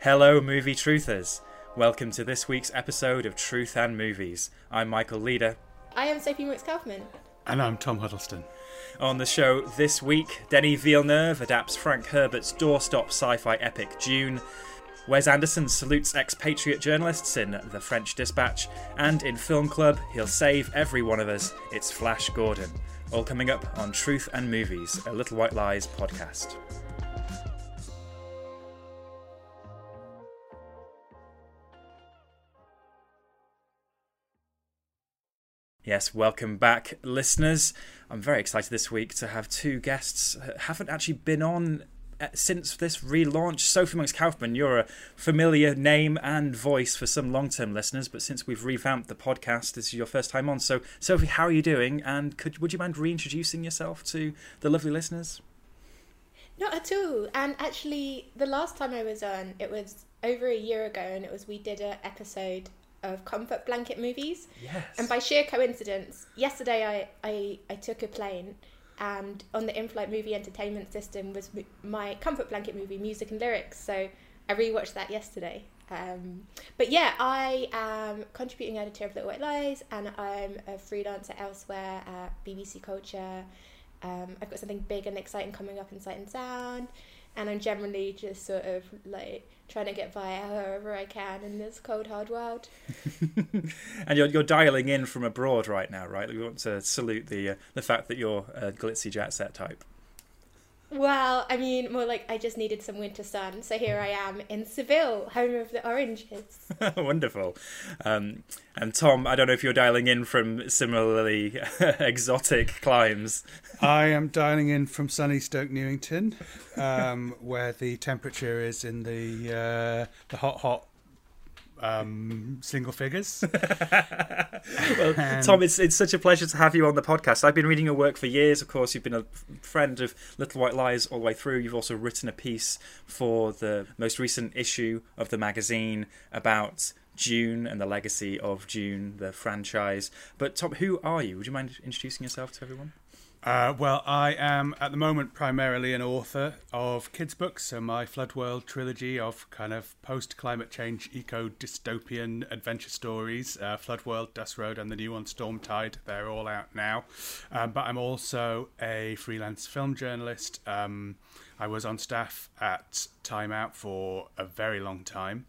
Hello, movie truthers. Welcome to this week's episode of Truth and Movies. I'm Michael Leader. I am Sophie Monks-Kaufman. And I'm Tom Huddleston. On the show this week, Denis Villeneuve adapts Frank Herbert's doorstop sci-fi epic Dune, Wes Anderson salutes expatriate journalists in The French Dispatch, and in Film Club, he'll save every one of us, it's Flash Gordon. All coming up on Truth and Movies, a Little White Lies podcast. Yes, welcome back, listeners. I'm very excited this week to have two guests who haven't actually been on since this relaunch. Sophie Monks-Kaufman, you're a familiar name and voice for some long-term listeners, but since we've revamped the podcast, this is your first time on. So, Sophie, how are you doing? And would you mind reintroducing yourself to the lovely listeners? Not at all. And actually, the last time I was on, it was over a year ago, and it was we did an episode of comfort blanket movies. Yes. And by sheer coincidence, yesterday I took a plane, and on the in-flight movie entertainment system was my comfort blanket movie, Music and Lyrics. So I rewatched that yesterday. But yeah, I am contributing editor of Little White Lies, and I'm a freelancer elsewhere at BBC Culture. I've got something big and exciting coming up in Sight and Sound. And I'm generally just sort of like trying to get by however I can in this cold, hard world. And you're dialing in from abroad right now, right? We want to salute the fact that you're a glitzy jet set type. Well, I mean, more like I just needed some winter sun. So here I am in Seville, home of the oranges. Wonderful. And Tom, I don't know if you're dialing in from similarly exotic climes. I am dialing in from sunny Stoke Newington, where the temperature is in the hot single figures. Well, Tom, it's such a pleasure to have you on the podcast. I've been reading your work for years. Of course, you've been a friend of Little White Lies all the way through. You've also written a piece for the most recent issue of the magazine about Dune and the legacy of Dune, the franchise. But Tom, who are you? Would you mind introducing yourself to everyone? Well, I am at the moment primarily an author of kids' books, so my Flood World trilogy of kind of post-climate change eco-dystopian adventure stories, Flood World, Dust Road and the new one Stormtide, they're all out now. But I'm also a freelance film journalist. I was on staff at Time Out for a very long time,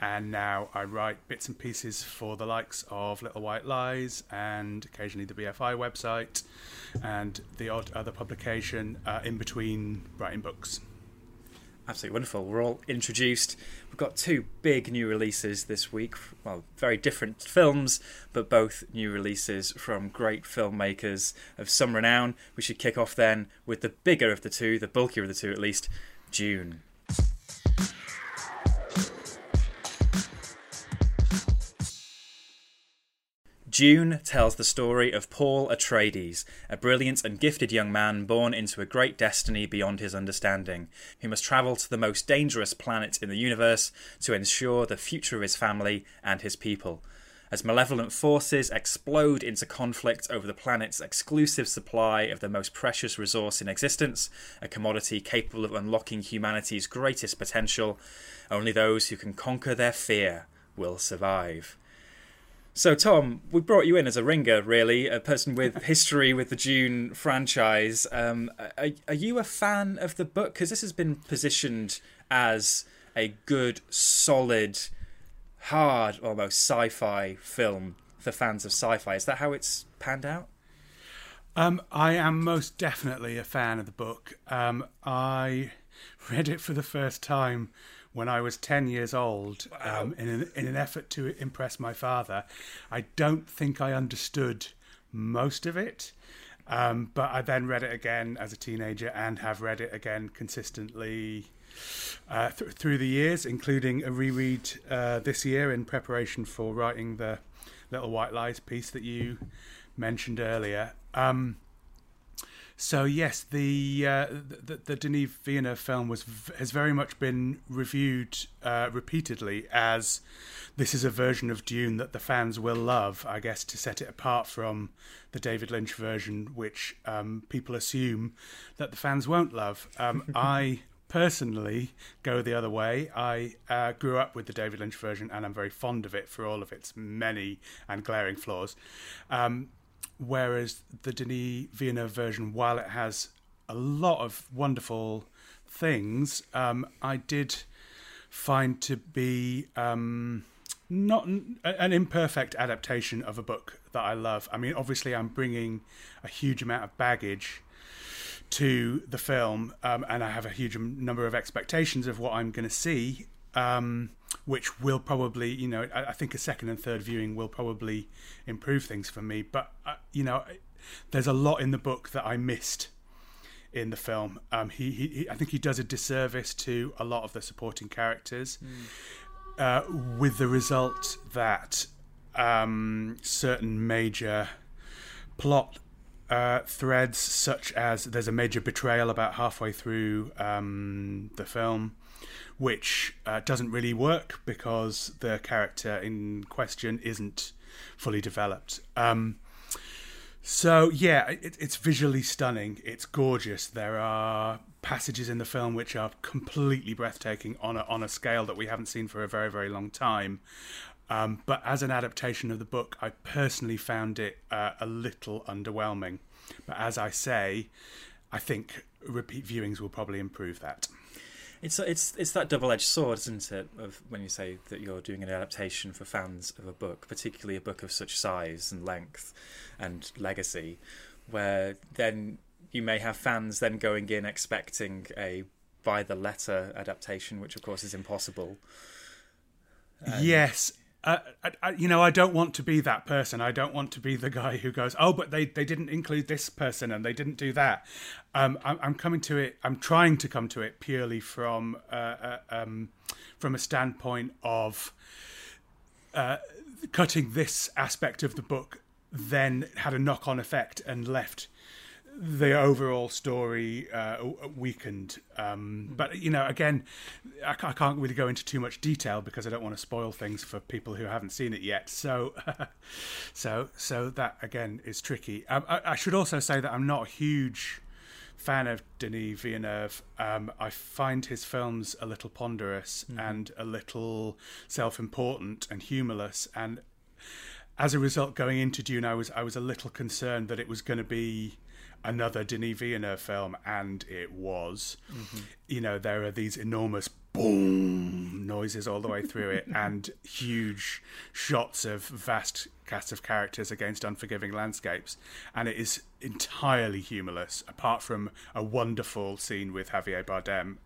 and now I write bits and pieces for the likes of Little White Lies and occasionally the BFI website, and the odd other publication in between writing books. Absolutely wonderful. We're all introduced. We've got two big new releases this week. Well, very different films, but both new releases from great filmmakers of some renown. We should kick off then with the bigger of the two, the bulkier of the two at least, Dune. Dune tells the story of Paul Atreides, a brilliant and gifted young man born into a great destiny beyond his understanding, who must travel to the most dangerous planet in the universe to ensure the future of his family and his people. As malevolent forces explode into conflict over the planet's exclusive supply of the most precious resource in existence, a commodity capable of unlocking humanity's greatest potential, only those who can conquer their fear will survive. So, Tom, we brought you in as a ringer, really, a person with history with the Dune franchise. Are you a fan of the book? Because this has been positioned as a good, solid, hard, almost sci-fi film for fans of sci-fi. Is that how it's panned out? I am most definitely a fan of the book. I read it for the first time when I was 10 years old, in an effort to impress my father. I don't think I understood most of it, but I then read it again as a teenager and have read it again consistently through the years, including a reread this year in preparation for writing the Little White Lies piece that you mentioned earlier. So yes, the Denis Villeneuve film has very much been reviewed repeatedly as this is a version of Dune that the fans will love, I guess, to set it apart from the David Lynch version, which people assume that the fans won't love. I personally go the other way. I grew up with the David Lynch version, and I'm very fond of it for all of its many and glaring flaws. Whereas the Denis Villeneuve version, while it has a lot of wonderful things, I did find to be not an imperfect adaptation of a book that I love. I mean, obviously, I'm bringing a huge amount of baggage to the film, and I have a huge number of expectations of what I'm going to see, which will probably, I think a second and third viewing will probably improve things for me. But, there's a lot in the book that I missed in the film. I think he does a disservice to a lot of the supporting characters, with the result that certain major plot threads, such as there's a major betrayal about halfway through the film, which doesn't really work because the character in question isn't fully developed. So, yeah, it's visually stunning. It's gorgeous. There are passages in the film which are completely breathtaking on a scale that we haven't seen for a very, very long time. But as an adaptation of the book, I personally found it a little underwhelming. But as I say, I think repeat viewings will probably improve that. It's that double-edged sword, isn't it, of when you say that you're doing an adaptation for fans of a book, particularly a book of such size and length and legacy, where then you may have fans then going in expecting a by-the-letter adaptation, which, of course, is impossible. Yes. I don't want to be that person. I don't want to be the guy who goes, oh, but they didn't include this person and they didn't do that. I'm trying to come to it purely from a standpoint of cutting this aspect of the book then had a knock-on effect and left the overall story weakened. But, again, I can't really go into too much detail because I don't want to spoil things for people who haven't seen it yet. So that, again, is tricky. I should also say that I'm not a huge fan of Denis Villeneuve. I find his films a little ponderous and a little self-important and humourless. And as a result, going into Dune, I was a little concerned that it was going to be another Denis Villeneuve film, and it was. There are these enormous boom noises all the way through it, and huge shots of vast casts of characters against unforgiving landscapes, and it is entirely humorless, apart from a wonderful scene with Javier Bardem,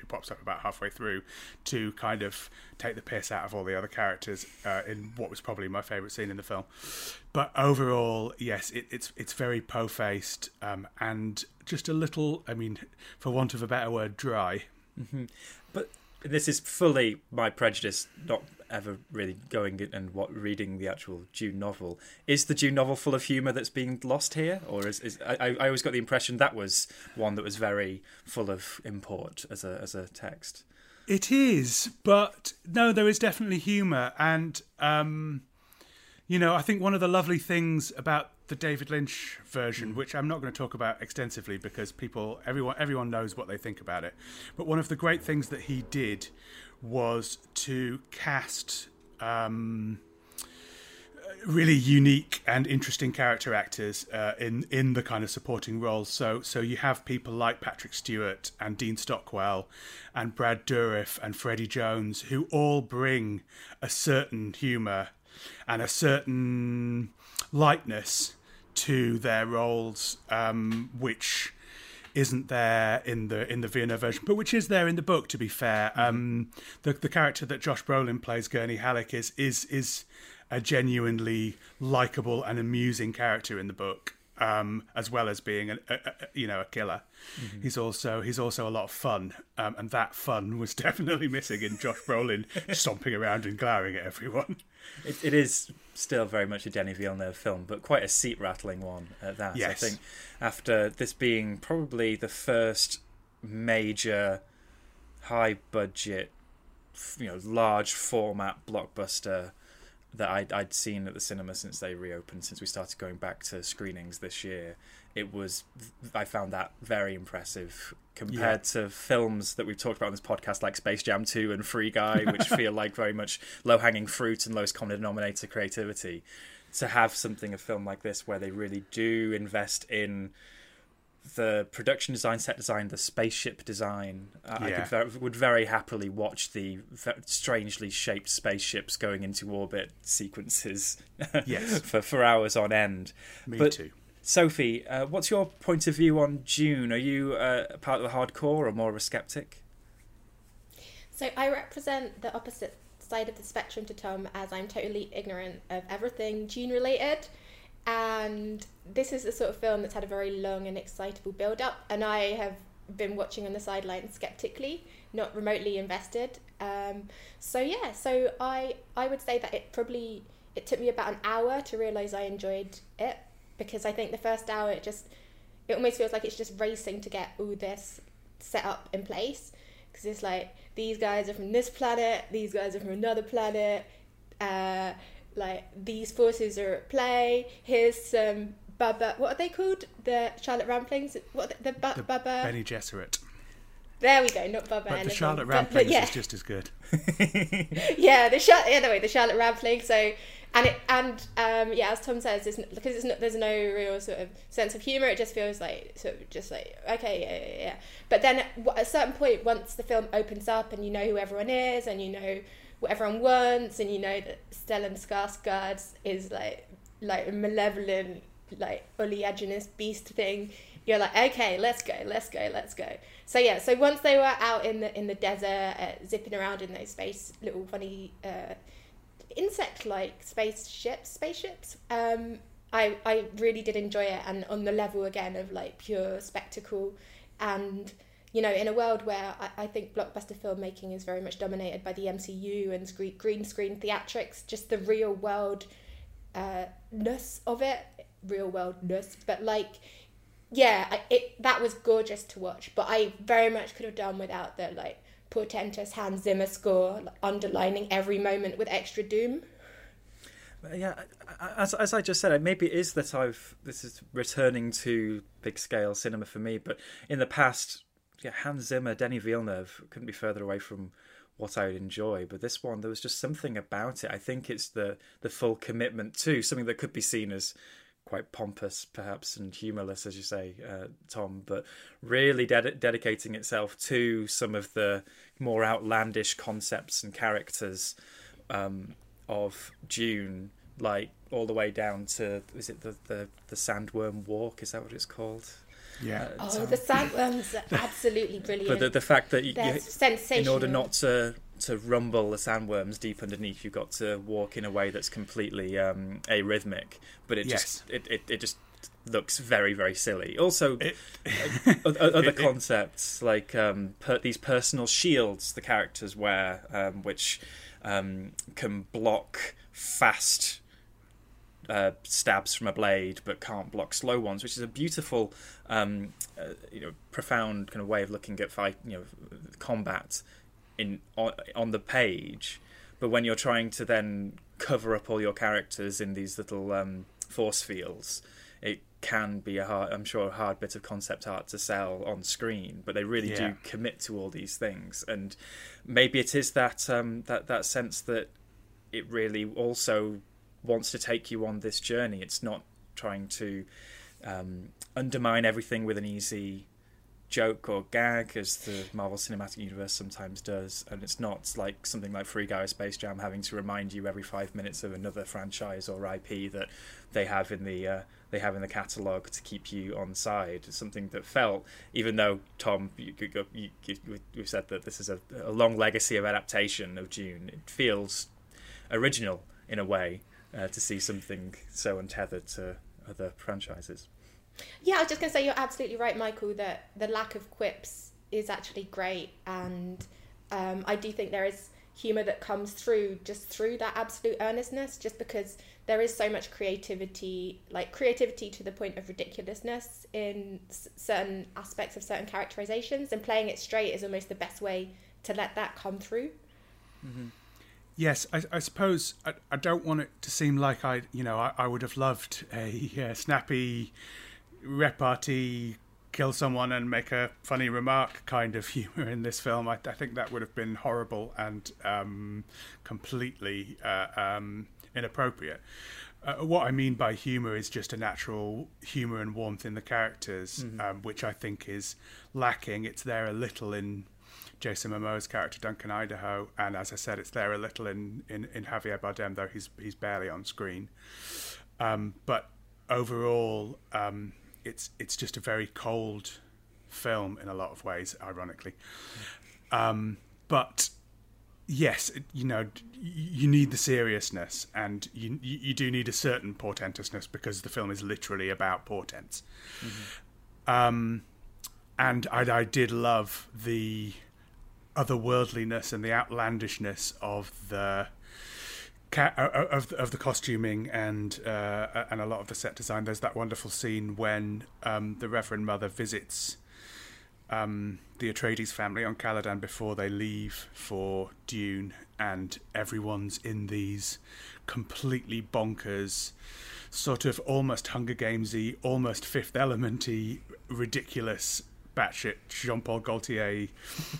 who pops up about halfway through to kind of take the piss out of all the other characters in what was probably my favourite scene in the film. But overall, yes, it's very po-faced and just a little, for want of a better word, dry. Mm-hmm. But this is fully my prejudice, not ever really going in and reading the actual Dune novel. Is the Dune novel full of humour that's being lost here, or I always got the impression that was one that was very full of import as a text. It is, but no, there is definitely humour, and I think one of the lovely things about the David Lynch version, which I'm not going to talk about extensively because everyone knows what they think about it. But one of the great things that he did was to cast really unique and interesting character actors in the kind of supporting roles. So you have people like Patrick Stewart and Dean Stockwell and Brad Dourif and Freddie Jones, who all bring a certain humour and a certain lightness to their roles, which isn't there in the Villeneuve version, but which is there in the book. To be fair, the character that Josh Brolin plays, Gurney Halleck, is a genuinely likable and amusing character in the book, as well as being a killer. Mm-hmm. He's also a lot of fun, and that fun was definitely missing in Josh Brolin stomping around and glowering at everyone. It is still very much a Denis Villeneuve film, but quite a seat-rattling one at that. Yes. I think after this being probably the first major high-budget, large format blockbuster that I'd seen at the cinema since they reopened, since we started going back to screenings this year, I found that very impressive compared to films that we've talked about on this podcast, like Space Jam 2 and Free Guy, which feel like very much low-hanging fruit and lowest common denominator creativity. To have a film like this, where they really do invest in the production design, set design, the spaceship design. I would very happily watch the strangely shaped spaceships going into orbit sequences for hours on end. Me too. Sophie, what's your point of view on Dune? Are you part of the hardcore or more of a skeptic? So I represent the opposite side of the spectrum to Tom, as I'm totally ignorant of everything Dune related. And this is the sort of film that's had a very long and excitable build-up, and I have been watching on the sidelines skeptically, not remotely invested. So I would say that it took me about an hour to realise I enjoyed it, because I think the first hour it almost feels like it's just racing to get all this set up in place, because it's like, these guys are from this planet, these guys are from another planet, these forces are at play. Here's some Baba. What are they called? The Charlotte Ramplings. What are the Baba? Bene Gesserit. There we go. Not Baba. But the Charlotte Ramplings is just as good. The Charlotte Rampling. So, as Tom says, because it's not, there's no real sort of sense of humour. It just feels like okay. But then at a certain point, once the film opens up and you know who everyone is and you know what everyone wants, and you know that Stellan Skarsgård is like a malevolent, like oleaginous beast thing, you're like, okay, let's go. So once they were out in the desert, zipping around in those little funny insect-like spaceships, I really did enjoy it, and on the level again of like pure spectacle. And in a world where I think blockbuster filmmaking is very much dominated by the MCU and green screen theatrics, just the real worldness of it. But that was gorgeous to watch. But I very much could have done without the portentous Hans Zimmer score underlining every moment with extra doom. Yeah, as I just said, maybe it is that this is returning to big scale cinema for me. But in the past, Hans Zimmer, Denis Villeneuve couldn't be further away from what I would enjoy. But this one, there was just something about it. I think it's the full commitment to something that could be seen as quite pompous, perhaps, and humourless, as you say, Tom, but really dedicating itself to some of the more outlandish concepts and characters of Dune, like all the way down to, is it the Sandworm Walk? Is that what it's called? Yeah. The sandworms are absolutely brilliant. But the fact that they're sensational. In order not to rumble the sandworms deep underneath, you've got to walk in a way that's completely arrhythmic. But it just looks very, very silly. Also, other concepts like these personal shields the characters wear, which can block fast stabs from a blade but can't block slow ones, which is a beautiful profound kind of way of looking at fight, combat on the page. But when you're trying to then cover up all your characters in these little force fields, it can be a hard bit of concept art to sell on screen, but they really do commit to all these things. And maybe it is that that sense that it really also wants to take you on this journey. It's not trying to undermine everything with an easy joke or gag as the Marvel Cinematic Universe sometimes does, and it's not like something like Free Guy or Space Jam having to remind you every 5 minutes of another franchise or IP that they have in the catalog to keep you on side. It's something that felt, even though Tom, you said that this is a long legacy of adaptation of Dune, it feels original in a way to see something so untethered to other franchises. Yeah, I was just going to say, you're absolutely right, Michael, that the lack of quips is actually great. And I do think there is humour that comes through just through that absolute earnestness, just because there is so much creativity, like creativity to the point of ridiculousness in certain aspects of certain characterisations, and playing it straight is almost the best way to let that come through. Mm-hmm. Yes, I suppose I don't want it to seem like I would have loved a snappy repartee, kill someone and make a funny remark kind of humour in this film. I think that would have been horrible and completely inappropriate. What I mean by humour is just a natural humour and warmth in the characters, mm-hmm. Which I think is lacking. It's there a little in Jason Momoa's character, Duncan Idaho, and as I said, it's there a little in Javier Bardem, though he's barely on screen. But overall, it's just a very cold film in a lot of ways, ironically. But yes, you need the seriousness, and you do need a certain portentousness because the film is literally about portents. Mm-hmm. And I did love the otherworldliness and the outlandishness of the costuming and a lot of the set design. There's that wonderful scene when the Reverend Mother visits the Atreides family on Caladan before they leave for Dune, and everyone's in these completely bonkers, sort of almost Hunger Games-y, almost Fifth Element-y, ridiculous, batshit Jean-Paul Gaultier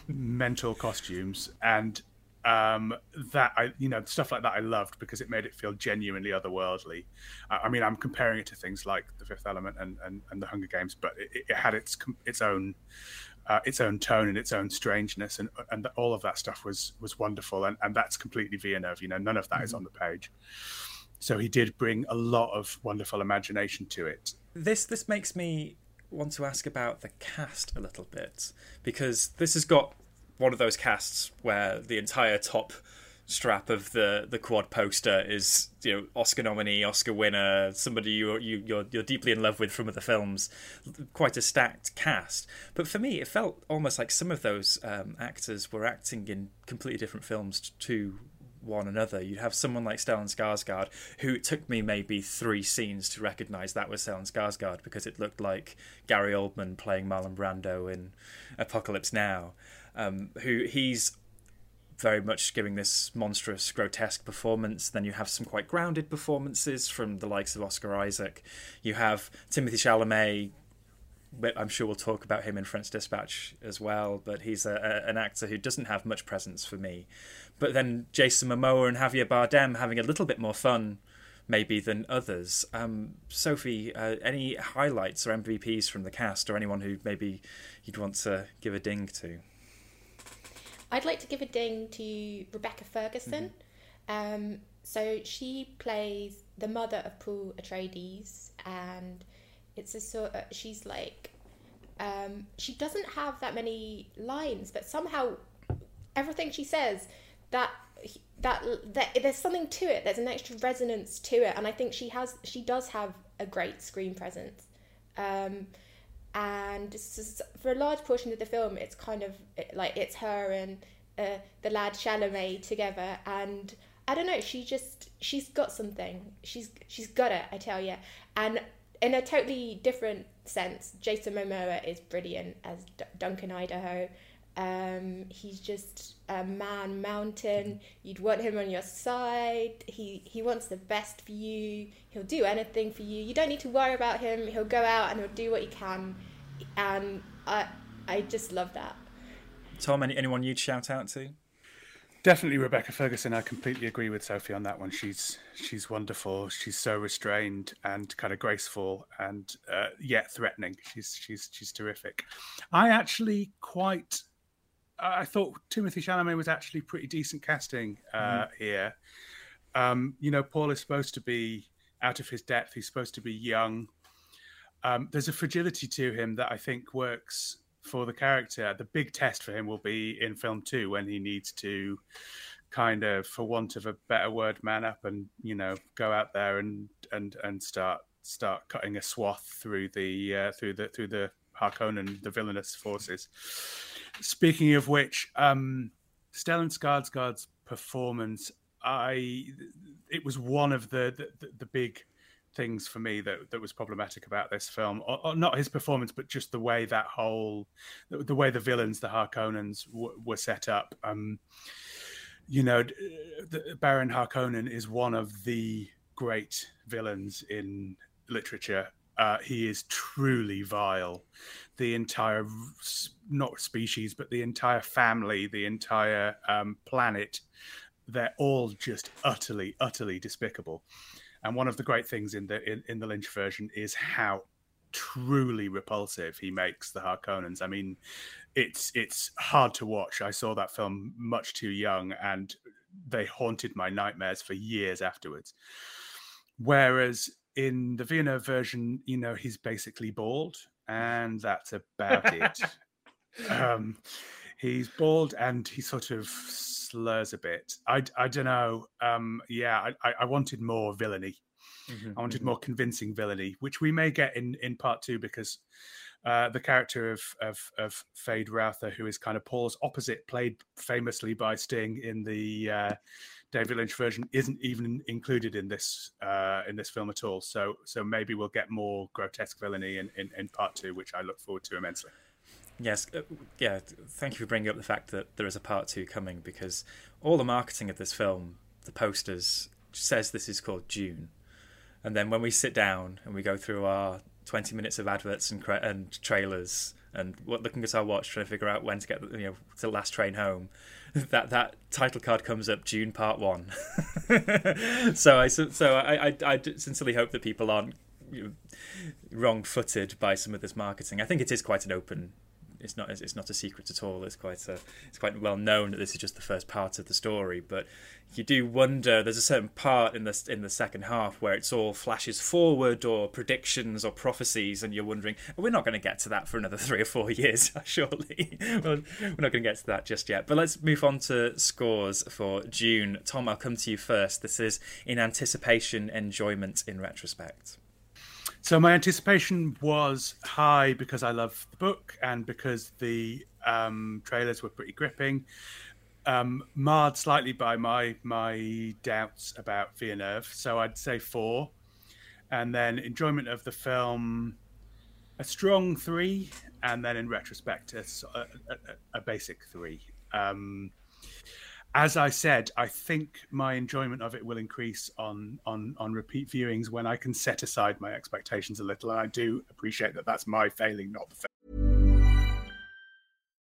mental costumes, and that stuff like that I loved because it made it feel genuinely otherworldly. I mean, I'm comparing it to things like The Fifth Element and The Hunger Games, but it had its own tone and its own strangeness, and all of that stuff was wonderful, and that's completely Villeneuve. None of that mm-hmm. is on the page. So he did bring a lot of wonderful imagination to it. This makes me want to ask about the cast a little bit, because this has got one of those casts where the entire top strap of the quad poster is Oscar nominee, Oscar winner, somebody you're deeply in love with from other films. Quite a stacked cast. But for me, it felt almost like some of those actors were acting in completely different films to one another. You have someone like Stellan Skarsgård, who it took me maybe three scenes to recognise that was Stellan Skarsgård, because it looked like Gary Oldman playing Marlon Brando in Apocalypse Now, who he's very much giving this monstrous, grotesque performance. Then you have some quite grounded performances from the likes of Oscar Isaac. You have Timothée Chalamet. I'm sure we'll talk about him in French Dispatch as well, but he's an actor who doesn't have much presence for me. But then Jason Momoa and Javier Bardem having a little bit more fun maybe than others. Sophie, any highlights or MVPs from the cast, or anyone who maybe you'd want to give a ding to? I'd like to give a ding to Rebecca Ferguson. Mm-hmm. So she plays the mother of Paul Atreides, and it's a sort of, she's like, she doesn't have that many lines, but somehow everything she says, that there's something to it. There's an extra resonance to it, and I think she does have a great screen presence. And for a large portion of the film, it's kind of like it's her and the lad Chalamet together, and I don't know. She's got something. She's got it, I tell you, and. In a totally different sense, Jason Momoa is brilliant as Duncan Idaho. He's just a man mountain. You'd want him on your side. He wants the best for you. He'll do anything for you. You don't need to worry about him. He'll go out and he'll do what he can. And I just love that. Tom, anyone you'd shout out to? Definitely Rebecca Ferguson. I completely agree with Sophie on that one. She's wonderful. She's so restrained and kind of graceful and yet threatening. She's terrific. I thought Timothée Chalamet was actually pretty decent casting here. Paul is supposed to be out of his depth. He's supposed to be young. There's a fragility to him that I think works for the character. The big test for him will be in film 2 when he needs to kind of, for want of a better word, man up and, go out there and start cutting a swath through the Harkonnen, the villainous forces. Speaking of which, Stellan Skarsgård's performance, it was one of the big things for me that was problematic about this film, or not his performance, but just the way the way the villains, the Harkonnens, were set up. Baron Harkonnen is one of the great villains in literature. He is truly vile. The entire, not species, but the entire family, the entire planet, they're all just utterly, utterly despicable. And one of the great things in the Lynch version is how truly repulsive he makes the Harkonnens. I mean, it's hard to watch. I saw that film much too young, and they haunted my nightmares for years afterwards. Whereas in the Villeneuve version, he's basically bald, and that's about it. He's bald, and he sort of slurs a bit. I don't know. I wanted more villainy. Mm-hmm, I wanted more convincing villainy, which we may get in part 2, because the character of Fade Rauther, who is kind of Paul's opposite, played famously by Sting in the David Lynch version, isn't even included in this film at all. So maybe we'll get more grotesque villainy in part 2, which I look forward to immensely. Yes, thank you for bringing up the fact that there is a part 2 coming, because all the marketing of this film, the posters, says this is called Dune. And then when we sit down and we go through our 20 minutes of adverts and trailers and looking at our watch, trying to figure out when to get to the last train home, that title card comes up, Dune Part 1. So I sincerely hope that people aren't wrong-footed by some of this marketing. I think it is quite an open... It's not a secret at all. It's quite well known that this is just the first part of the story. But you do wonder. There's a certain part in the second half where it's all flashes forward or predictions or prophecies, and you're wondering, we're not going to get to that for another 3 or 4 years, surely. Well, we're not going to get to that just yet. But let's move on to scores for Dune. Tom, I'll come to you first. This is in anticipation, enjoyment in retrospect. So my anticipation was high because I love the book and because the trailers were pretty gripping, marred slightly by my doubts about Villeneuve. So I'd say 4. And then enjoyment of the film, a strong 3. And then in retrospect, a basic 3. As I said, I think my enjoyment of it will increase on repeat viewings when I can set aside my expectations a little, and I do appreciate that that's my failing, not the failing.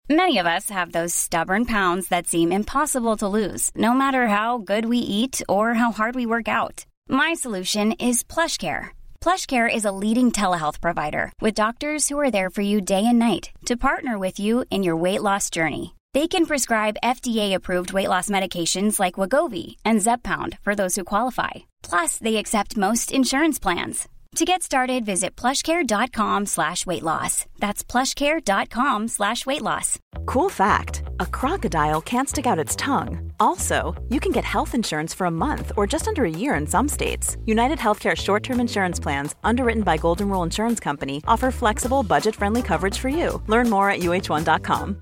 Many of us have those stubborn pounds that seem impossible to lose, no matter how good we eat or how hard we work out. My solution is PlushCare. PlushCare is a leading telehealth provider with doctors who are there for you day and night to partner with you in your weight loss journey. They can prescribe FDA-approved weight loss medications like Wegovy and Zepbound for those who qualify. Plus, they accept most insurance plans. To get started, visit plushcare.com/weightloss. That's plushcare.com/weightloss. Cool fact, a crocodile can't stick out its tongue. Also, you can get health insurance for a month or just under a year in some states. UnitedHealthcare short-term insurance plans, underwritten by Golden Rule Insurance Company, offer flexible, budget-friendly coverage for you. Learn more at uh1.com.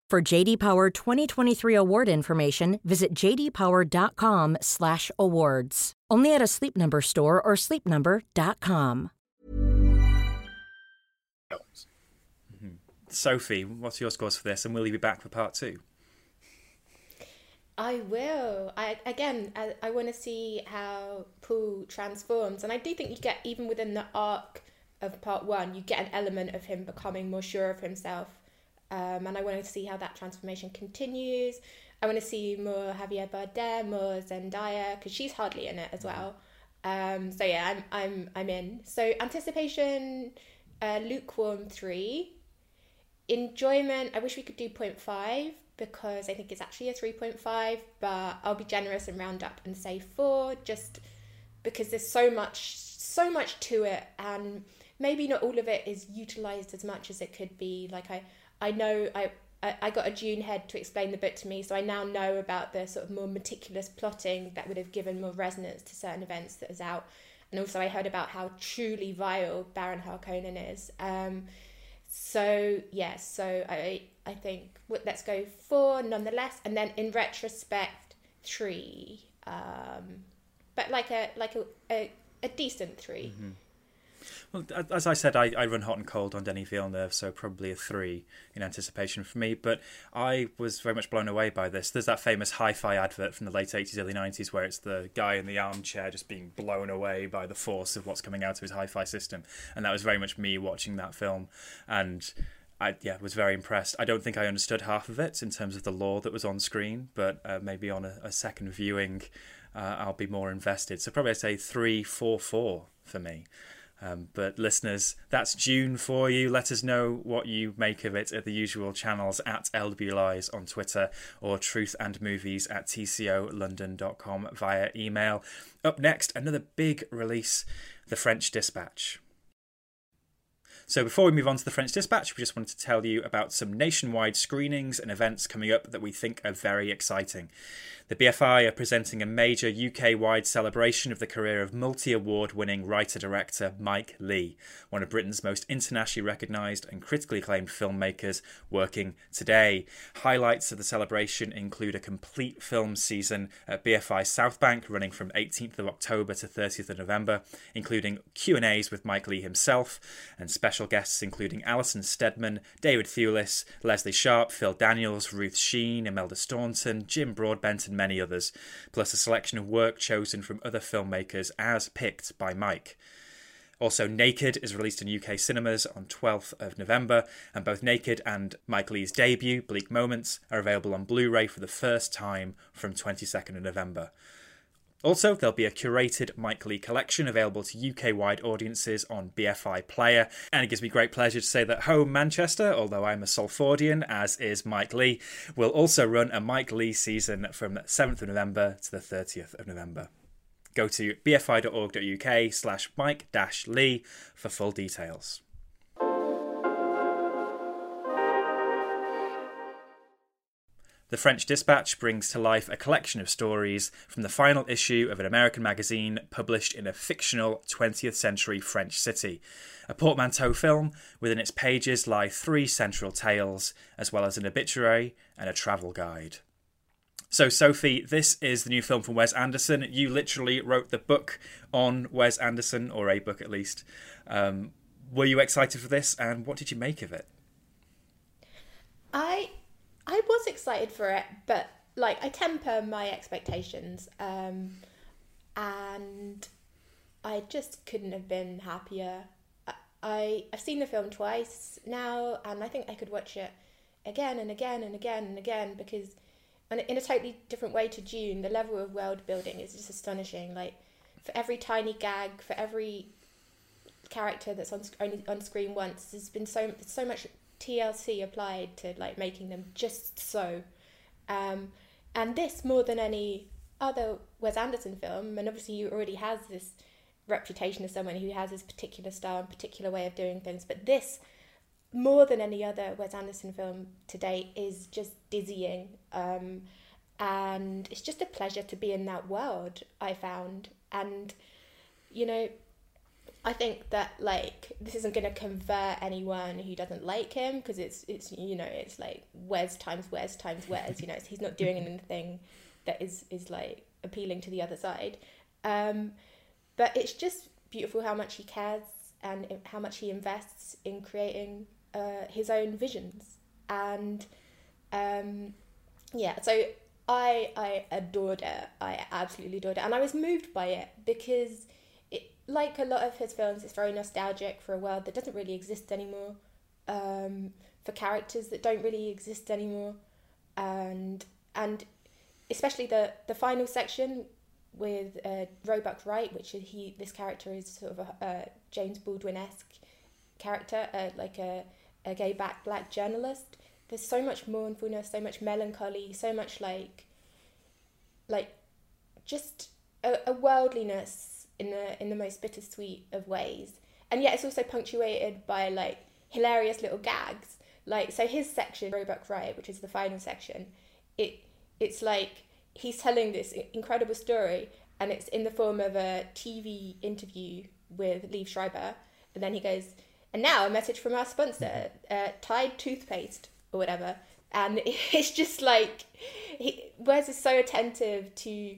For J.D. Power 2023 award information, visit jdpower.com/awards. Only at a Sleep Number store or sleepnumber.com. Sophie, what's your scores for this, and will you be back for part two? I will. I want to see how Paul transforms, and I do think you get, even within the arc of part one, you get an element of him becoming more sure of himself, and I want to see how that transformation continues. I want to see more Javier Bardem, more Zendaya, because she's hardly in it as well. So yeah, I'm in. So anticipation, lukewarm 3. Enjoyment, I wish we could do 0.5, because I think it's actually a 3.5, but I'll be generous and round up and say 4, just because there's so much to it, and maybe not all of it is utilised as much as it could be. Like I know I got a Dune head to explain the book to me, so I now know about the sort of more meticulous plotting that would have given more resonance to certain events that was out. And also I heard about how truly vile Baron Harkonnen is. I think let's go 4 nonetheless, and then in retrospect 3, but like a decent 3. Mm-hmm. Well, as I said, I run hot and cold on Denis Villeneuve, so probably a 3 in anticipation for me. But I was very much blown away by this. There's that famous hi-fi advert from the late 80s, early 90s, where it's the guy in the armchair just being blown away by the force of what's coming out of his hi-fi system. And that was very much me watching that film. And I was very impressed. I don't think I understood half of it in terms of the lore that was on screen, but maybe on a second viewing, I'll be more invested. So probably I'd say 3-4-4 for me. But listeners, that's Dune for you. Let us know what you make of it at the usual channels at LW Lies on Twitter, or truthandmovies@tcolondon.com via email. Up next, another big release, The French Dispatch. So before we move on to The French Dispatch, we just wanted to tell you about some nationwide screenings and events coming up that we think are very exciting. The BFI are presenting a major UK-wide celebration of the career of multi-award-winning writer-director Mike Leigh, one of Britain's most internationally recognised and critically acclaimed filmmakers working today. Highlights of the celebration include a complete film season at BFI Southbank, running from 18th of October to 30th of November, including Q&As with Mike Leigh himself, and special guests including Alison Steadman, David Thewlis, Leslie Sharp, Phil Daniels, Ruth Sheen, Imelda Staunton, Jim Broadbent, and many others, plus a selection of work chosen from other filmmakers as picked by Mike. Also, Naked is released in UK cinemas on 12th of November, and both Naked and Mike Leigh's debut, Bleak Moments, are available on Blu-ray for the first time from 22nd of November. Also, there'll be a curated Mike Leigh collection available to UK-wide audiences on BFI Player, and it gives me great pleasure to say that Home Manchester, although I'm a Salfordian, as is Mike Leigh, will also run a Mike Leigh season from 7th of November to the 30th of November. Go to bfi.org.uk/Mike-Leigh for full details. The French Dispatch brings to life a collection of stories from the final issue of an American magazine published in a fictional 20th century French city. A portmanteau film, within its pages lie 3 central tales, as well as an obituary and a travel guide. So, Sophie, this is the new film from Wes Anderson. You literally wrote the book on Wes Anderson, or a book at least. Were you excited for this, and what did you make of it? I was excited for it, but I temper my expectations, and I just couldn't have been happier. I've seen the film twice now, and I think I could watch it again and again and again and again, because in a totally different way to Dune, the level of world building is just astonishing. Like, for every tiny gag, for every character that's only on screen once, there's been so much TLC applied to making them just so. And this, more than any other Wes Anderson film, and obviously he already has this reputation as someone who has his particular style and particular way of doing things, but this, more than any other Wes Anderson film to date, is just dizzying. And it's just a pleasure to be in that world, I found. And, you know, I think that, like, this isn't going to convert anyone who doesn't like him, because it's you know, it's like Wes times Wes times Wes, you know, he's not doing anything that is like appealing to the other side. But it's just beautiful how much he cares and how much he invests in creating his own visions. And yeah, so I adored it. I absolutely adored it. And I was moved by it because, it, like a lot of his films, it's very nostalgic for a world that doesn't really exist anymore, for characters that don't really exist anymore. And especially the final section with Roebuck Wright, which this character is sort of a James Baldwin-esque character, like a gay black journalist. There's so much mournfulness, so much melancholy, so much like just a worldliness in the most bittersweet of ways. And yet it's also punctuated by like hilarious little gags. Like, so his section, Roebuck Wright, which is the final section, it's like he's telling this incredible story, and it's in the form of a TV interview with Liev Schreiber, and then he goes, and now a message from our sponsor, Tide toothpaste, or whatever. And it's just like, Wes is so attentive to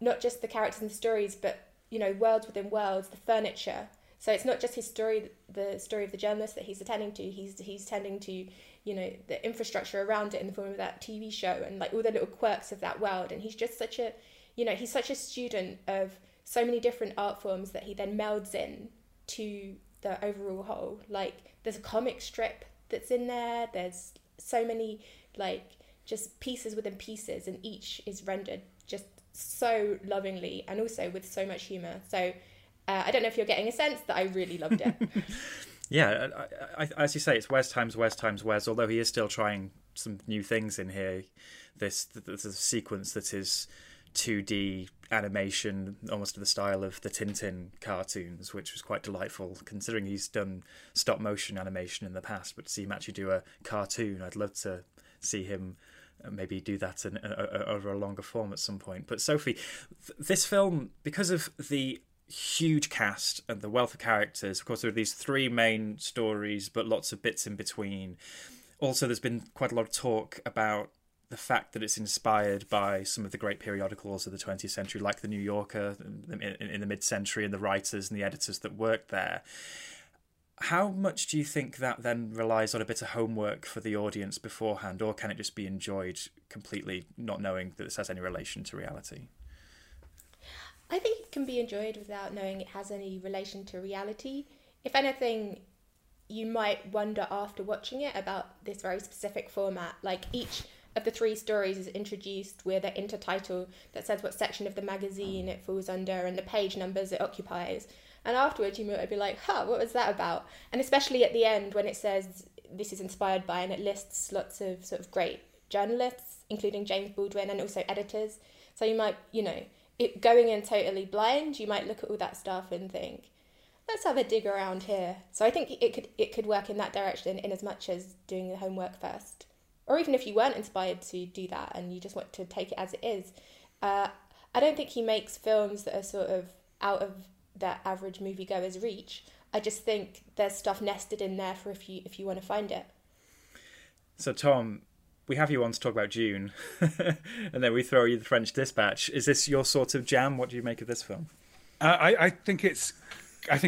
not just the characters and the stories, but, you know, worlds within worlds, the furniture. So it's not just his story, the story of the journalist that he's attending to, he's tending to, you know, the infrastructure around it in the form of that TV show and like all the little quirks of that world. And he's just such a, you know, he's such a student of so many different art forms that he then melds in to the overall whole. Like, there's a comic strip that's in there, there's so many like just pieces within pieces, and each is rendered just so lovingly and also with so much humour. So I don't know if you're getting a sense that I really loved it. Yeah, I, as you say, it's Wes times Wes times Wes, although he is still trying some new things in here. This is a sequence that is 2D animation, almost to the style of the Tintin cartoons, which was quite delightful, considering he's done stop motion animation in the past. But to see him actually do a cartoon, I'd love to see him maybe do that over a longer form at some point. But Sophie, this film, because of the huge cast and the wealth of characters, of course there are these three main stories, but lots of bits in between. Also, there's been quite a lot of talk about the fact that it's inspired by some of the great periodicals of the 20th century, like The New Yorker in the mid-century, and the writers and the editors that worked there. How much do you think that then relies on a bit of homework for the audience beforehand, or can it just be enjoyed completely, not knowing that this has any relation to reality? I think it can be enjoyed without knowing it has any relation to reality. If anything, you might wonder after watching it about this very specific format. Like, each of the three stories is introduced with an intertitle that says what section of the magazine it falls under and the page numbers it occupies. And afterwards you might be like, huh, what was that about? And especially at the end when it says this is inspired by, and it lists lots of sort of great journalists, including James Baldwin, and also editors. So you might, you know, going in totally blind, you might look at all that stuff and think, let's have a dig around here. So I think it could work in that direction, in as much as doing the homework first. Or even if you weren't inspired to do that and you just want to take it as it is. I don't think he makes films that are sort of out of their average moviegoer's reach. I just think there's stuff nested in there for if you want to find it. So, Tom, we have you on to talk about Dune, and then we throw you The French Dispatch. Is this your sort of jam? What do you make of this film? I think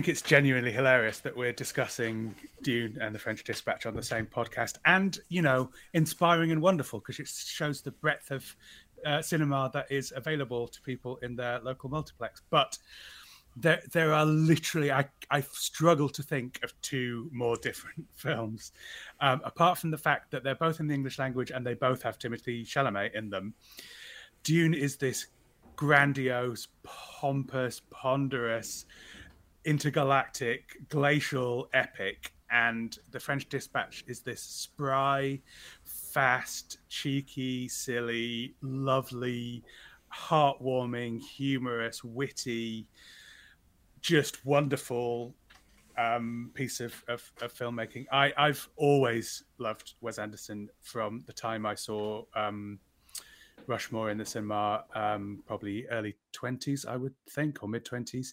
it's genuinely hilarious that we're discussing Dune and The French Dispatch on the same podcast, and, you know, inspiring and wonderful, because it shows the breadth of cinema that is available to people in their local multiplex. But there are literally, I struggle to think of two more different films, apart from the fact that they're both in the English language and they both have Timothée Chalamet in them. Dune is this grandiose, pompous, ponderous, intergalactic, glacial epic, and The French Dispatch is this spry, fast, cheeky, silly, lovely, heartwarming, humorous, witty, just wonderful piece of filmmaking. I've always loved Wes Anderson from the time I saw Rushmore in the cinema, probably early 20s, I would think, or mid 20s.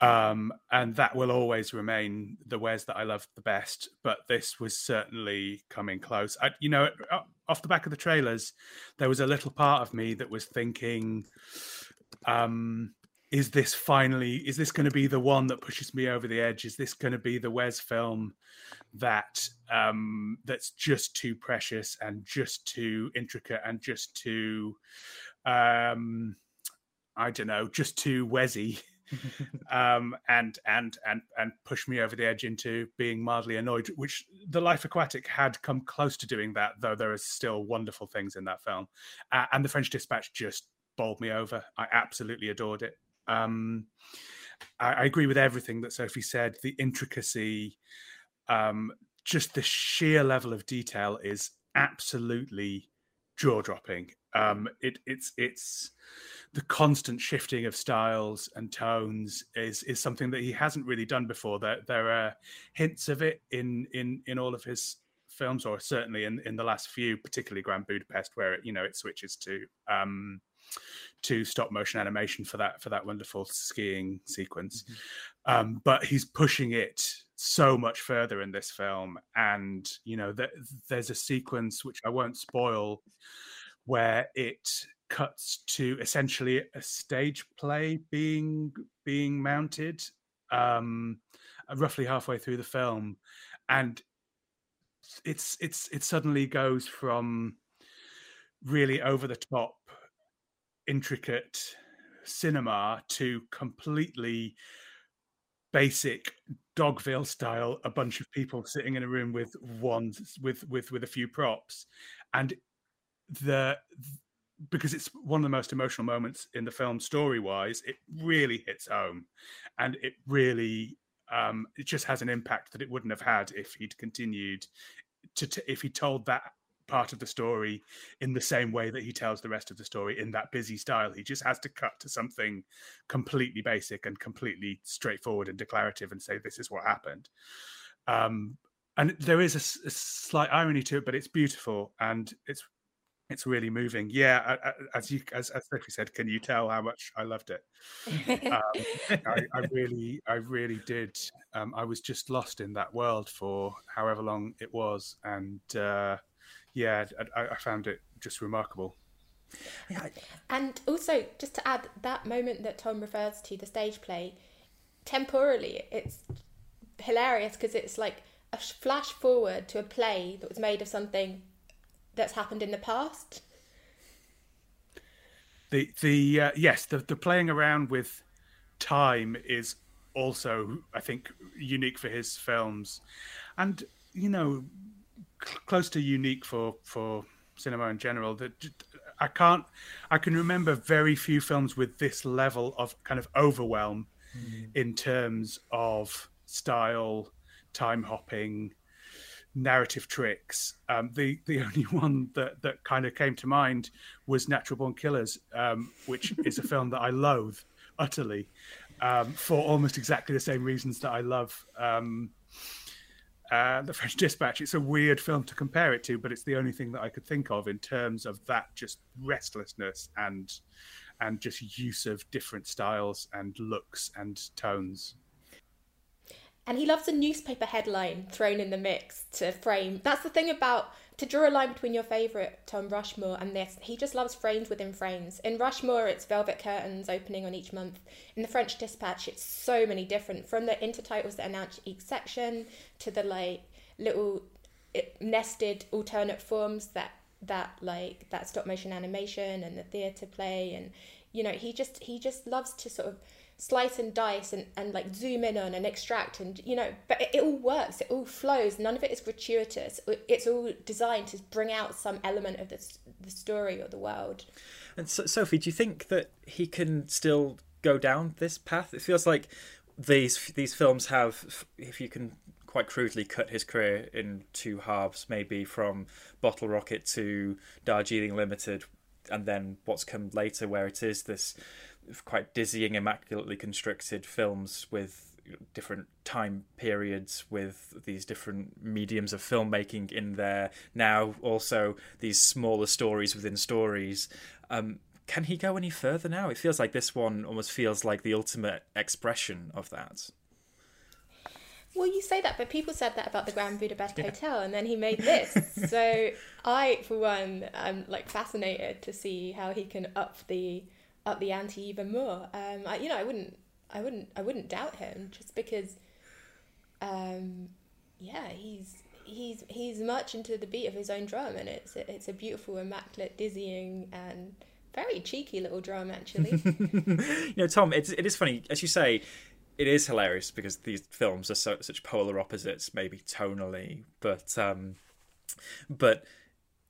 And that will always remain the Wes that I loved the best. But this was certainly coming close. Off the back of the trailers, there was a little part of me that was thinking, is this going to be the one that pushes me over the edge? Is this going to be the Wes film that that's just too precious and just too intricate and just too, just too Wes-y, and push me over the edge into being mildly annoyed, which The Life Aquatic had come close to doing that, though there are still wonderful things in that film. And The French Dispatch just bowled me over. I absolutely adored it. I agree with everything that Sophie said. The intricacy, just the sheer level of detail is absolutely jaw-dropping. It's the constant shifting of styles and tones is something that he hasn't really done before. There are hints of it in all of his films, or certainly in the last few, particularly Grand Budapest, where it switches to stop motion animation for that wonderful skiing sequence. Mm-hmm. But he's pushing it so much further in this film. And, there's a sequence which I won't spoil where it cuts to essentially a stage play being mounted roughly halfway through the film. And it suddenly goes from really over the top, intricate cinema to completely basic Dogville style, a bunch of people sitting in a room with a few props. And because it's one of the most emotional moments in the film story-wise, it really hits home, and it really it just has an impact that it wouldn't have had if he'd continued if he told that part of the story in the same way that he tells the rest of the story, in that busy style. He just has to cut to something completely basic and completely straightforward and declarative and say, this is what happened. And there is a slight irony to it, but it's beautiful and it's really moving. Yeah, as Sophie said, can you tell how much I loved it? I really did. I was just lost in that world for however long it was, and I found it just remarkable. And also, just to add, that moment that Tom refers to, the stage play, temporally, it's hilarious because it's like a flash forward to a play that was made of something that's happened in the past. The playing around with time is also, I think, unique for his films, and close to unique for cinema in general. That I can remember very few films with this level of kind of overwhelm in terms of style, time hopping, narrative tricks. The only one that kind of came to mind was Natural Born Killers, which is a film that I loathe utterly, for almost exactly the same reasons that I love The French Dispatch. It's a weird film to compare it to, but it's the only thing that I could think of in terms of that just restlessness and just use of different styles and looks and tones. And he loves a newspaper headline thrown in the mix to frame. That's the thing about, to draw a line between your favourite Tom Rushmore and this, he just loves frames within frames. In Rushmore, it's velvet curtains opening on each month. In The French Dispatch, it's so many different, from the intertitles that announce each section to the little nested alternate forms that stop motion animation and the theatre play. And he just loves to sort of slice and dice and zoom in on and extract, and but it all works, it all flows, none of it is gratuitous. It's all designed to bring out some element of the story or the world. And so, Sophie, do you think that he can still go down this path? It feels like these films have, if you can quite crudely cut his career in two halves, maybe from Bottle Rocket to Darjeeling Limited, and then what's come later, where it is this quite dizzying, immaculately constructed films with different time periods with these different mediums of filmmaking in there. Now also these smaller stories within stories. Can he go any further now? It feels like this one almost feels like the ultimate expression of that. Well, you say that, but people said that about the Grand Budapest Hotel, and then he made this. So I, for one, am like fascinated to see how he can up the ante even more. I wouldn't doubt him, just because, he's much into the beat of his own drum, and it's a beautiful, immaculate, dizzying, and very cheeky little drum, actually. Tom, it is funny, as you say. It is hilarious because these films are such polar opposites, maybe tonally, but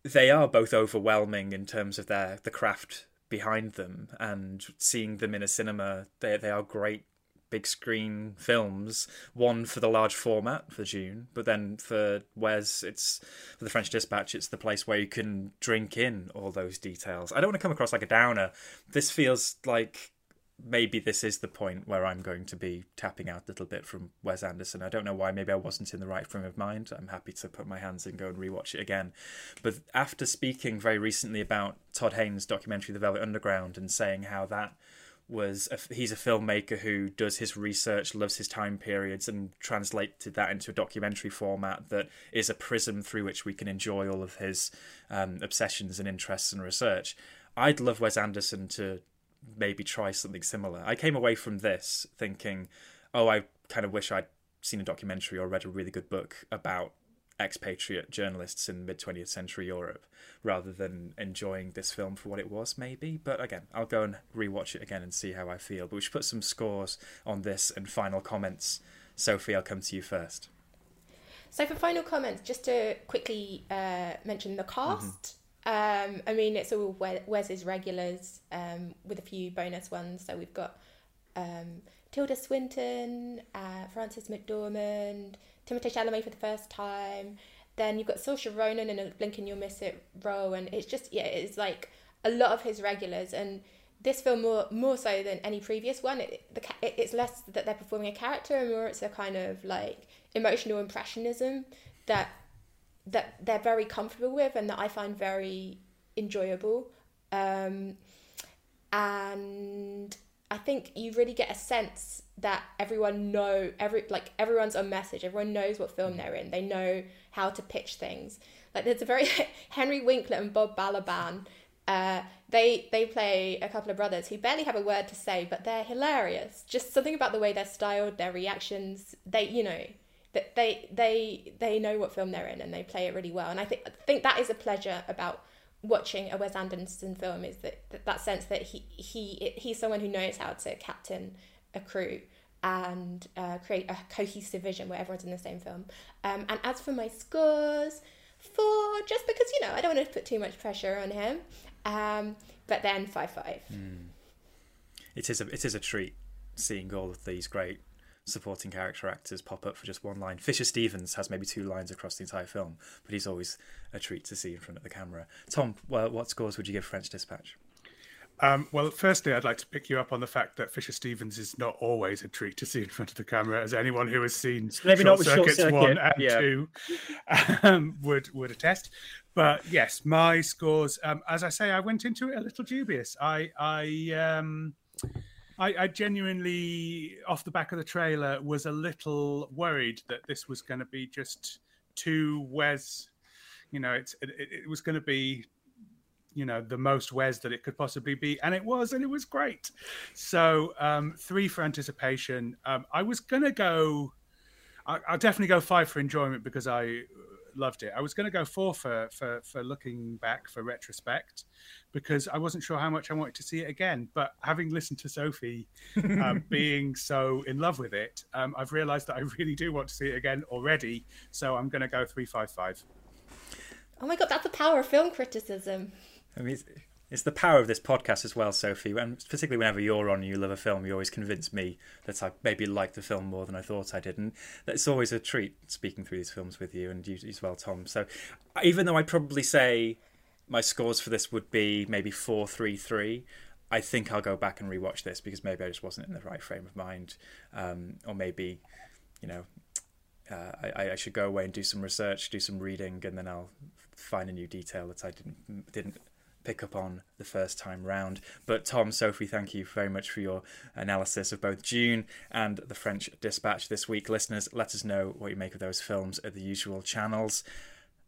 they are both overwhelming in terms of the craft behind them, and seeing them in a cinema, they are great big screen films. One for the large format for Dune, but then for Wes, it's for The French Dispatch. It's the place where you can drink in all those details. I don't want to come across like a downer. This feels like. Maybe this is the point where I'm going to be tapping out a little bit from Wes Anderson. I don't know why. Maybe I wasn't in the right frame of mind. I'm happy to put my hands in, go and rewatch it again. But after speaking very recently about Todd Haynes' documentary The Velvet Underground, and saying how that was... he's a filmmaker who does his research, loves his time periods, and translated that into a documentary format that is a prism through which we can enjoy all of his obsessions and interests and research. I'd love Wes Anderson to... maybe try something similar. I came away from this thinking, oh, I kind of wish I'd seen a documentary or read a really good book about expatriate journalists in mid-20th century Europe, rather than enjoying this film for what it was, maybe. But again, I'll go and rewatch it again and see how I feel. But we should put some scores on this and final comments. Sophie, I'll come to you first. So for final comments, just to quickly mention the cast. Mm-hmm. I mean, it's all Wes's regulars, with a few bonus ones. So we've got Tilda Swinton, Frances McDormand, Timothée Chalamet for the first time. Then you've got Saoirse Ronan in a blink and you'll miss it role, and it's just it's like a lot of his regulars. And this film more so than any previous one, it's less that they're performing a character, and more it's a kind of like emotional impressionism that they're very comfortable with and that I find very enjoyable. And I think you really get a sense that everyone's on message. Everyone knows what film they're in. They know how to pitch things. Like there's a very Henry Winkler and Bob Balaban. They play a couple of brothers who barely have a word to say, but they're hilarious. Just something about the way they're styled, their reactions, that they know what film they're in and they play it really well. And I think that is a pleasure about watching a Wes Anderson film, is that sense that he's someone who knows how to captain a crew and create a cohesive vision where everyone's in the same film. And as for my scores, just because I don't want to put too much pressure on him, but then 5.5. It is a treat seeing all of these great supporting character actors pop up for just one line. Fisher Stevens has maybe two lines across the entire film, but he's always a treat to see in front of the camera. Tom, what scores would you give French Dispatch? Well, firstly, I'd like to pick you up on the fact that Fisher Stevens is not always a treat to see in front of the camera, as anyone who has seen Short Circuits 1 and 2 would attest. But yes, my scores, as I say, I went into it a little dubious. I genuinely, off the back of the trailer, was a little worried that this was going to be just too Wes. It was going to be, the most Wes that it could possibly be. And it was great. So 3 for anticipation. I was going to go, I'll definitely go 5 for enjoyment because I loved it. I was going to go 4 for looking back, for retrospect, because I wasn't sure how much I wanted to see it again. But having listened to Sophie being so in love with it, I've realised that I really do want to see it again already. So I'm going to go 3.55. Oh my God, that's the power of film criticism. I mean, it's the power of this podcast as well, Sophie. And particularly whenever you're on and you love a film, you always convince me that I maybe liked the film more than I thought I did. And it's always a treat speaking through these films with you, and you as well, Tom. So even though I'd probably say my scores for this would be maybe 4.33, I think I'll go back and rewatch this because maybe I just wasn't in the right frame of mind, or maybe, you know, I should go away and do some research, do some reading, and then I'll find a new detail that I didn't pick up on the first time round. But Tom, Sophie, thank you very much for your analysis of both Dune and The French Dispatch this week. Listeners, let us know what you make of those films at the usual channels.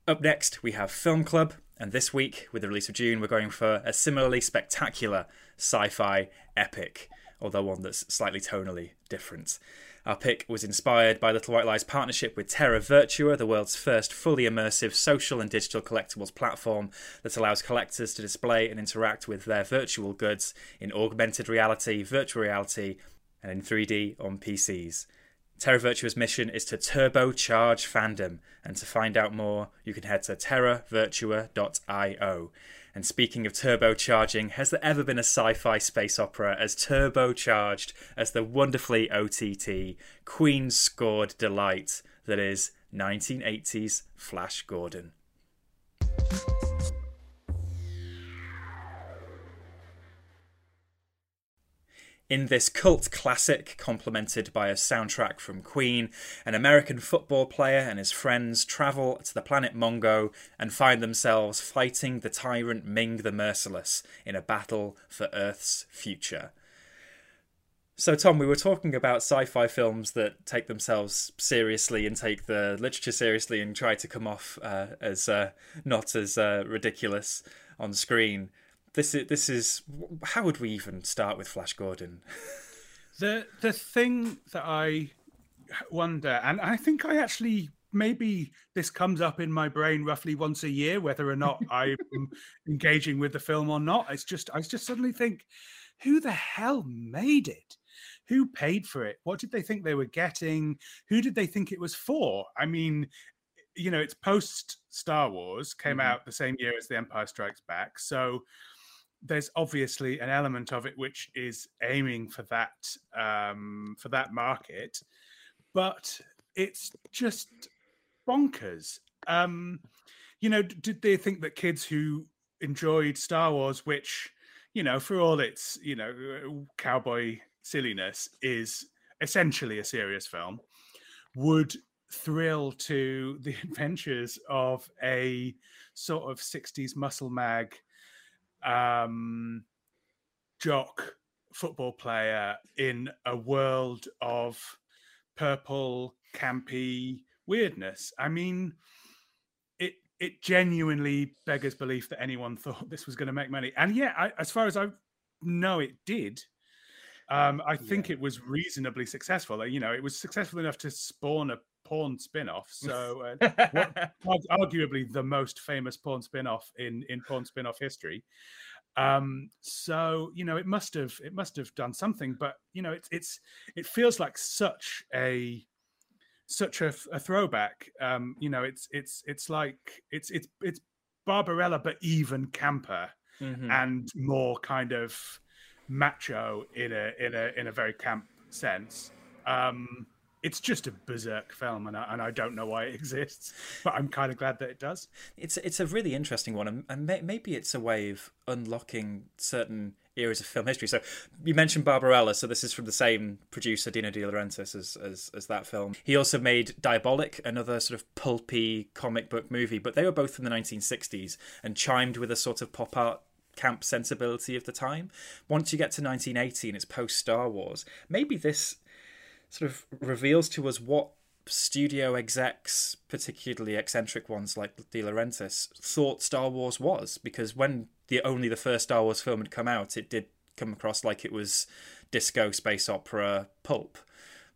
Up next, we have Film Club, and this week, with the release of Dune, we're going for a similarly spectacular sci-fi epic, although one that's slightly tonally different. Our pick was inspired by Little White Lies' partnership with Terra Virtua, the world's first fully immersive social and digital collectibles platform that allows collectors to display and interact with their virtual goods in augmented reality, virtual reality, and in 3D on PCs. Terra Virtua's mission is to turbocharge fandom, and to find out more, you can head to terravirtua.io. And speaking of turbocharging, has there ever been a sci-fi space opera as turbocharged as the wonderfully OTT, Queen-scored delight that is 1980s Flash Gordon? In this cult classic, complemented by a soundtrack from Queen, an American football player and his friends travel to the planet Mongo and find themselves fighting the tyrant Ming the Merciless in a battle for Earth's future. So, Tom, we were talking about sci-fi films that take themselves seriously and take the literature seriously and try to come off as not as ridiculous on screen. This is how would we even start with Flash Gordon? The thing that I wonder, and I think I actually maybe this comes up in my brain roughly once a year, whether or not I'm engaging with the film or not. It's just I just suddenly think, who the hell made it? Who paid for it? What did they think they were getting? Who did they think it was for? I mean, you know, it's post Star Wars, came out the same year as The Empire Strikes Back, so there's obviously an element of it which is aiming for that market, but it's just bonkers. You know, did they think that kids who enjoyed Star Wars, which, you know, for all its, you know, cowboy silliness is essentially a serious film, would thrill to the adventures of a sort of 60s muscle mag jock football player in a world of purple campy weirdness? I mean, it genuinely beggars belief that anyone thought this was going to make money, and yeah, as far as I know, it did. I think it was reasonably successful. You know, it was successful enough to spawn a porn spin-off, so arguably the most famous porn spin-off in porn spin-off history. So, you know, it must have done something, but, you know, it feels like such a throwback. You know, it's like it's Barbarella but even camper, and more kind of macho in a very camp sense. It's just a berserk film, and I don't know why it exists, but I'm kind of glad that it does. It's a really interesting one, and maybe it's a way of unlocking certain eras of film history. So you mentioned Barbarella, so this is from the same producer, Dino De Laurentiis, as that film. He also made Diabolic, another sort of pulpy comic book movie, but they were both from the 1960s and chimed with a sort of pop art camp sensibility of the time. Once you get to 1980 and it's post-Star Wars, maybe this sort of reveals to us what studio execs, particularly eccentric ones like De Laurentiis, thought Star Wars was, because when the first Star Wars film had come out, it did come across like it was disco, space opera, pulp,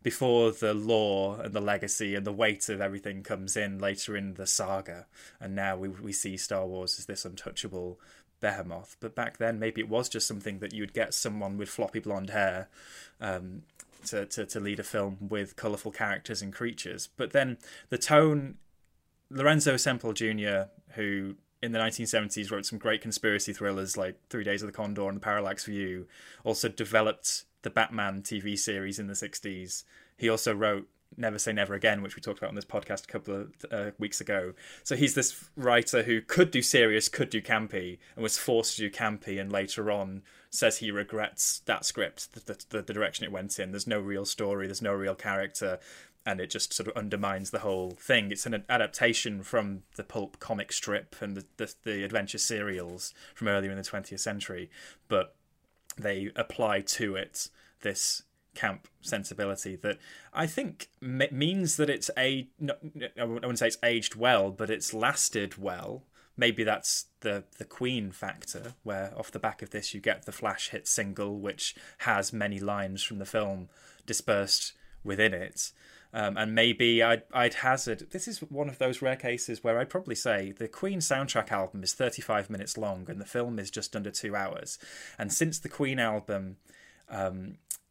before the lore and the legacy and the weight of everything comes in later in the saga. And now we see Star Wars as this untouchable behemoth. But back then, maybe it was just something that you'd get someone with floppy blonde hair to lead a film with colourful characters and creatures. But then the tone, Lorenzo Semple Jr., who in the 1970s wrote some great conspiracy thrillers like 3 Days of the Condor and The Parallax View, also developed the Batman TV series in the 60s. He also wrote Never Say Never Again, which we talked about on this podcast a couple of weeks ago. So he's this writer who could do serious, could do campy, and was forced to do campy, and later on says he regrets that script, the direction it went in. There's no real story, there's no real character, and it just sort of undermines the whole thing. It's an adaptation from the pulp comic strip and the adventure serials from earlier in the 20th century, but they apply to it this camp sensibility that I think means that it's I wouldn't say it's aged well, but it's lasted well. Maybe that's the Queen factor, where off the back of this you get the Flash hit single, which has many lines from the film dispersed within it. And maybe I'd hazard, this is one of those rare cases where I'd probably say the Queen soundtrack album is 35 minutes long and the film is just under 2 hours. And since the Queen album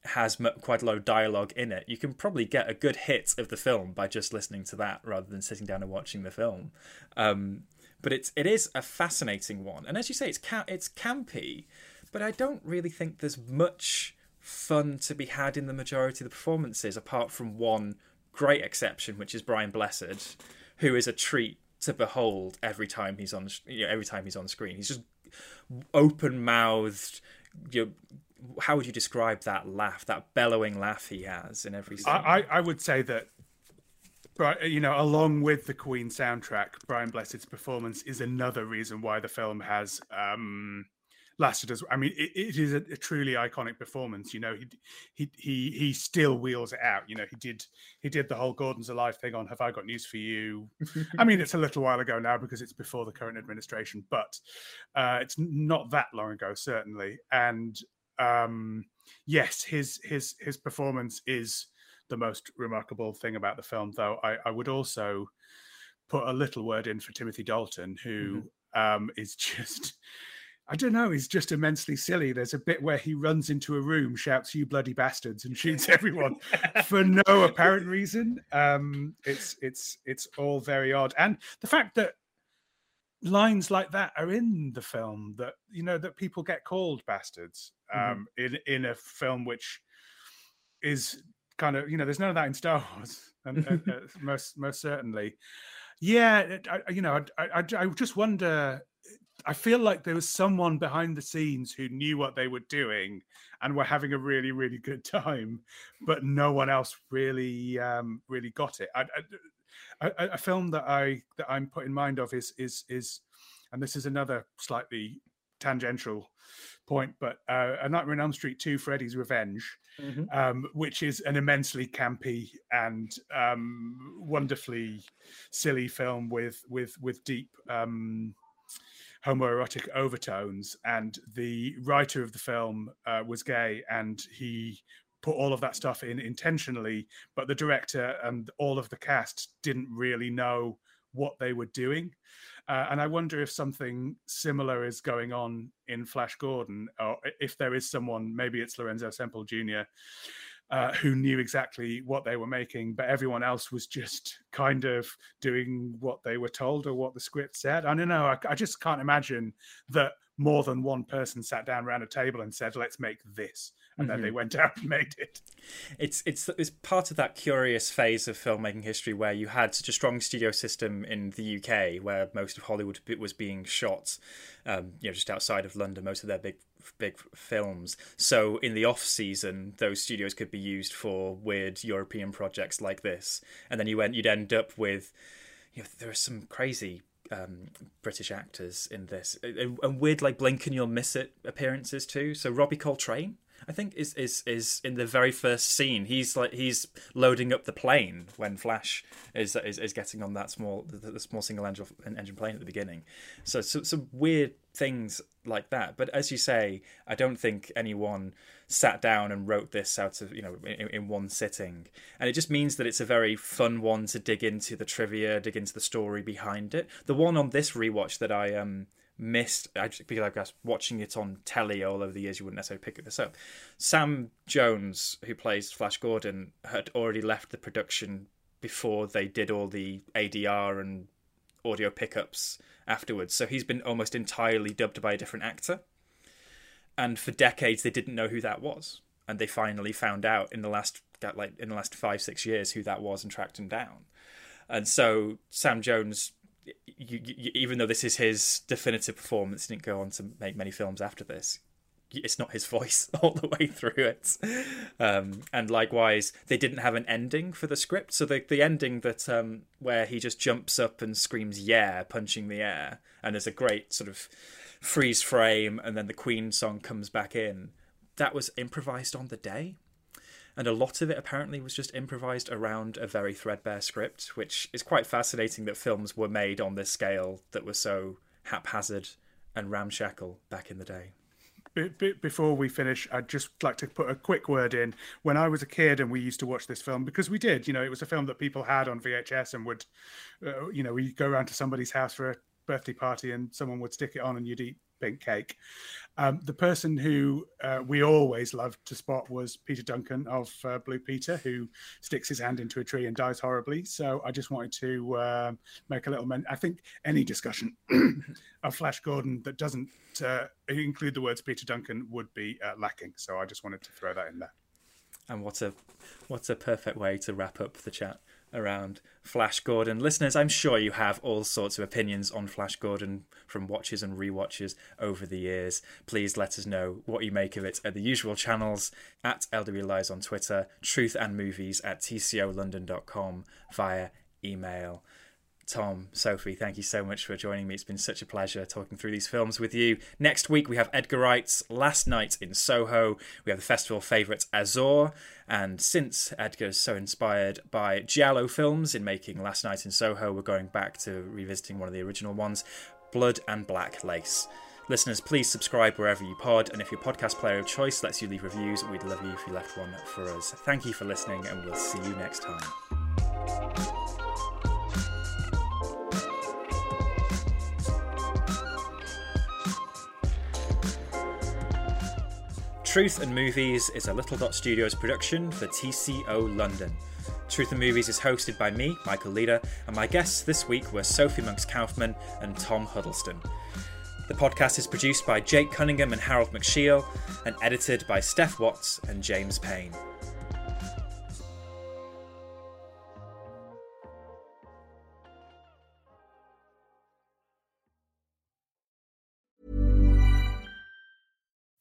has quite a lot of dialogue in it, you can probably get a good hit of the film by just listening to that rather than sitting down and watching the film. But it is a fascinating one. And as you say, it's campy, but I don't really think there's much fun to be had in the majority of the performances, apart from one great exception, which is Brian Blessed, who is a treat to behold every time he's on, every time he's on screen. He's just open-mouthed, how would you describe that laugh, that bellowing laugh he has in every scene? I would say that, along with the Queen soundtrack, Brian Blessed's performance is another reason why the film has lasted as well. I mean, it is a truly iconic performance. He still wheels it out. He did the whole Gordon's Alive thing on Have I Got News for You. I mean, it's a little while ago now because it's before the current administration, but it's not that long ago, certainly. And yes, his performance is the most remarkable thing about the film, though I would also put a little word in for Timothy Dalton, who is just, I don't know, he's just immensely silly. There's a bit where he runs into a room, shouts, "You bloody bastards," and shoots everyone for no apparent reason. It's all very odd. And the fact that lines like that are in the film, that that people get called bastards in a film which is kind of, there's none of that in Star Wars, and most certainly. Yeah, I just wonder. I feel like there was someone behind the scenes who knew what they were doing and were having a really, really good time, but no one else really, really got it. A film that I'm put in mind of is, and this is another slightly tangential point, but A Nightmare on Elm Street 2: Freddy's Revenge, which is an immensely campy and wonderfully silly film with deep homoerotic overtones. And the writer of the film was gay, and he put all of that stuff in intentionally, but the director and all of the cast didn't really know what they were doing. And I wonder if something similar is going on in Flash Gordon, or if there is someone, maybe it's Lorenzo Semple Jr., who knew exactly what they were making, but everyone else was just kind of doing what they were told or what the script said. I don't know. I just can't imagine that more than one person sat down around a table and said, "Let's make this," and then they went out and made it. It's part of that curious phase of filmmaking history where you had such a strong studio system in the UK, where most of Hollywood was being shot, just outside of London, most of their big films. So in the off-season, those studios could be used for weird European projects like this. And then you'd end up with, there are some crazy British actors in this, and weird like blink and you'll miss it appearances too. So Robbie Coltrane, I think, is in the very first scene. He's loading up the plane when Flash is getting on that small single engine plane at the beginning. So some weird things like that. But as you say, I don't think anyone sat down and wrote this out of in one sitting. And it just means that it's a very fun one to dig into the trivia, dig into the story behind it. The one on this rewatch that I missed, because I guess watching it on telly all over the years, you wouldn't necessarily pick this up. Sam Jones, who plays Flash Gordon, had already left the production before they did all the ADR and audio pickups afterwards. So he's been almost entirely dubbed by a different actor. And for decades, they didn't know who that was. And they finally found out in the last that like in the last 5-6 years who that was and tracked him down. And so Sam Jones, even though this is his definitive performance, didn't go on to make many films after this. It's not his voice all the way through it. And likewise, they didn't have an ending for the script. So the ending that where he just jumps up and screams, yeah, punching the air. And there's a great sort of freeze frame. And then the Queen song comes back in. That was improvised on the day. And a lot of it apparently was just improvised around a very threadbare script, which is quite fascinating that films were made on this scale that were so haphazard and ramshackle back in the day. Before we finish, I'd just like to put a quick word in. When I was a kid and we used to watch this film, because we did, you know, it was a film that people had on VHS and would, you know, we'd go around to somebody's house for a birthday party and someone would stick it on and you'd eat pink cake. The person who we always loved to spot was Peter Duncan of Blue Peter, who sticks his hand into a tree and dies horribly. So I just wanted to make a little mention. I think any discussion of Flash Gordon that doesn't include the words Peter Duncan would be lacking. So I just wanted to throw that in there. And what a perfect way to wrap up the chat around Flash Gordon. Listeners, I'm sure you have all sorts of opinions on Flash Gordon from watches and rewatches over the years. Please let us know what you make of it at the usual channels, at LW Lies on Twitter, truthandmovies@tcolondon.com via email. Tom, Sophie, thank you so much for joining me. It's been such a pleasure talking through these films with you. Next week, we have Edgar Wright's Last Night in Soho. We have the festival favourite Azor. And since Edgar is so inspired by Giallo films in making Last Night in Soho, we're going back to revisiting one of the original ones, Blood and Black Lace. Listeners, please subscribe wherever you pod. And if your podcast player of choice lets you leave reviews, we'd love you if you left one for us. Thank you for listening, and we'll see you next time. Truth and Movies is a Little Dot Studios production for TCO London. Truth and Movies is hosted by me, Michael Leader, and my guests this week were Sophie Monks-Kaufman and Tom Huddleston. The podcast is produced by Jake Cunningham and Harold McShiel, and edited by Steph Watts and James Payne.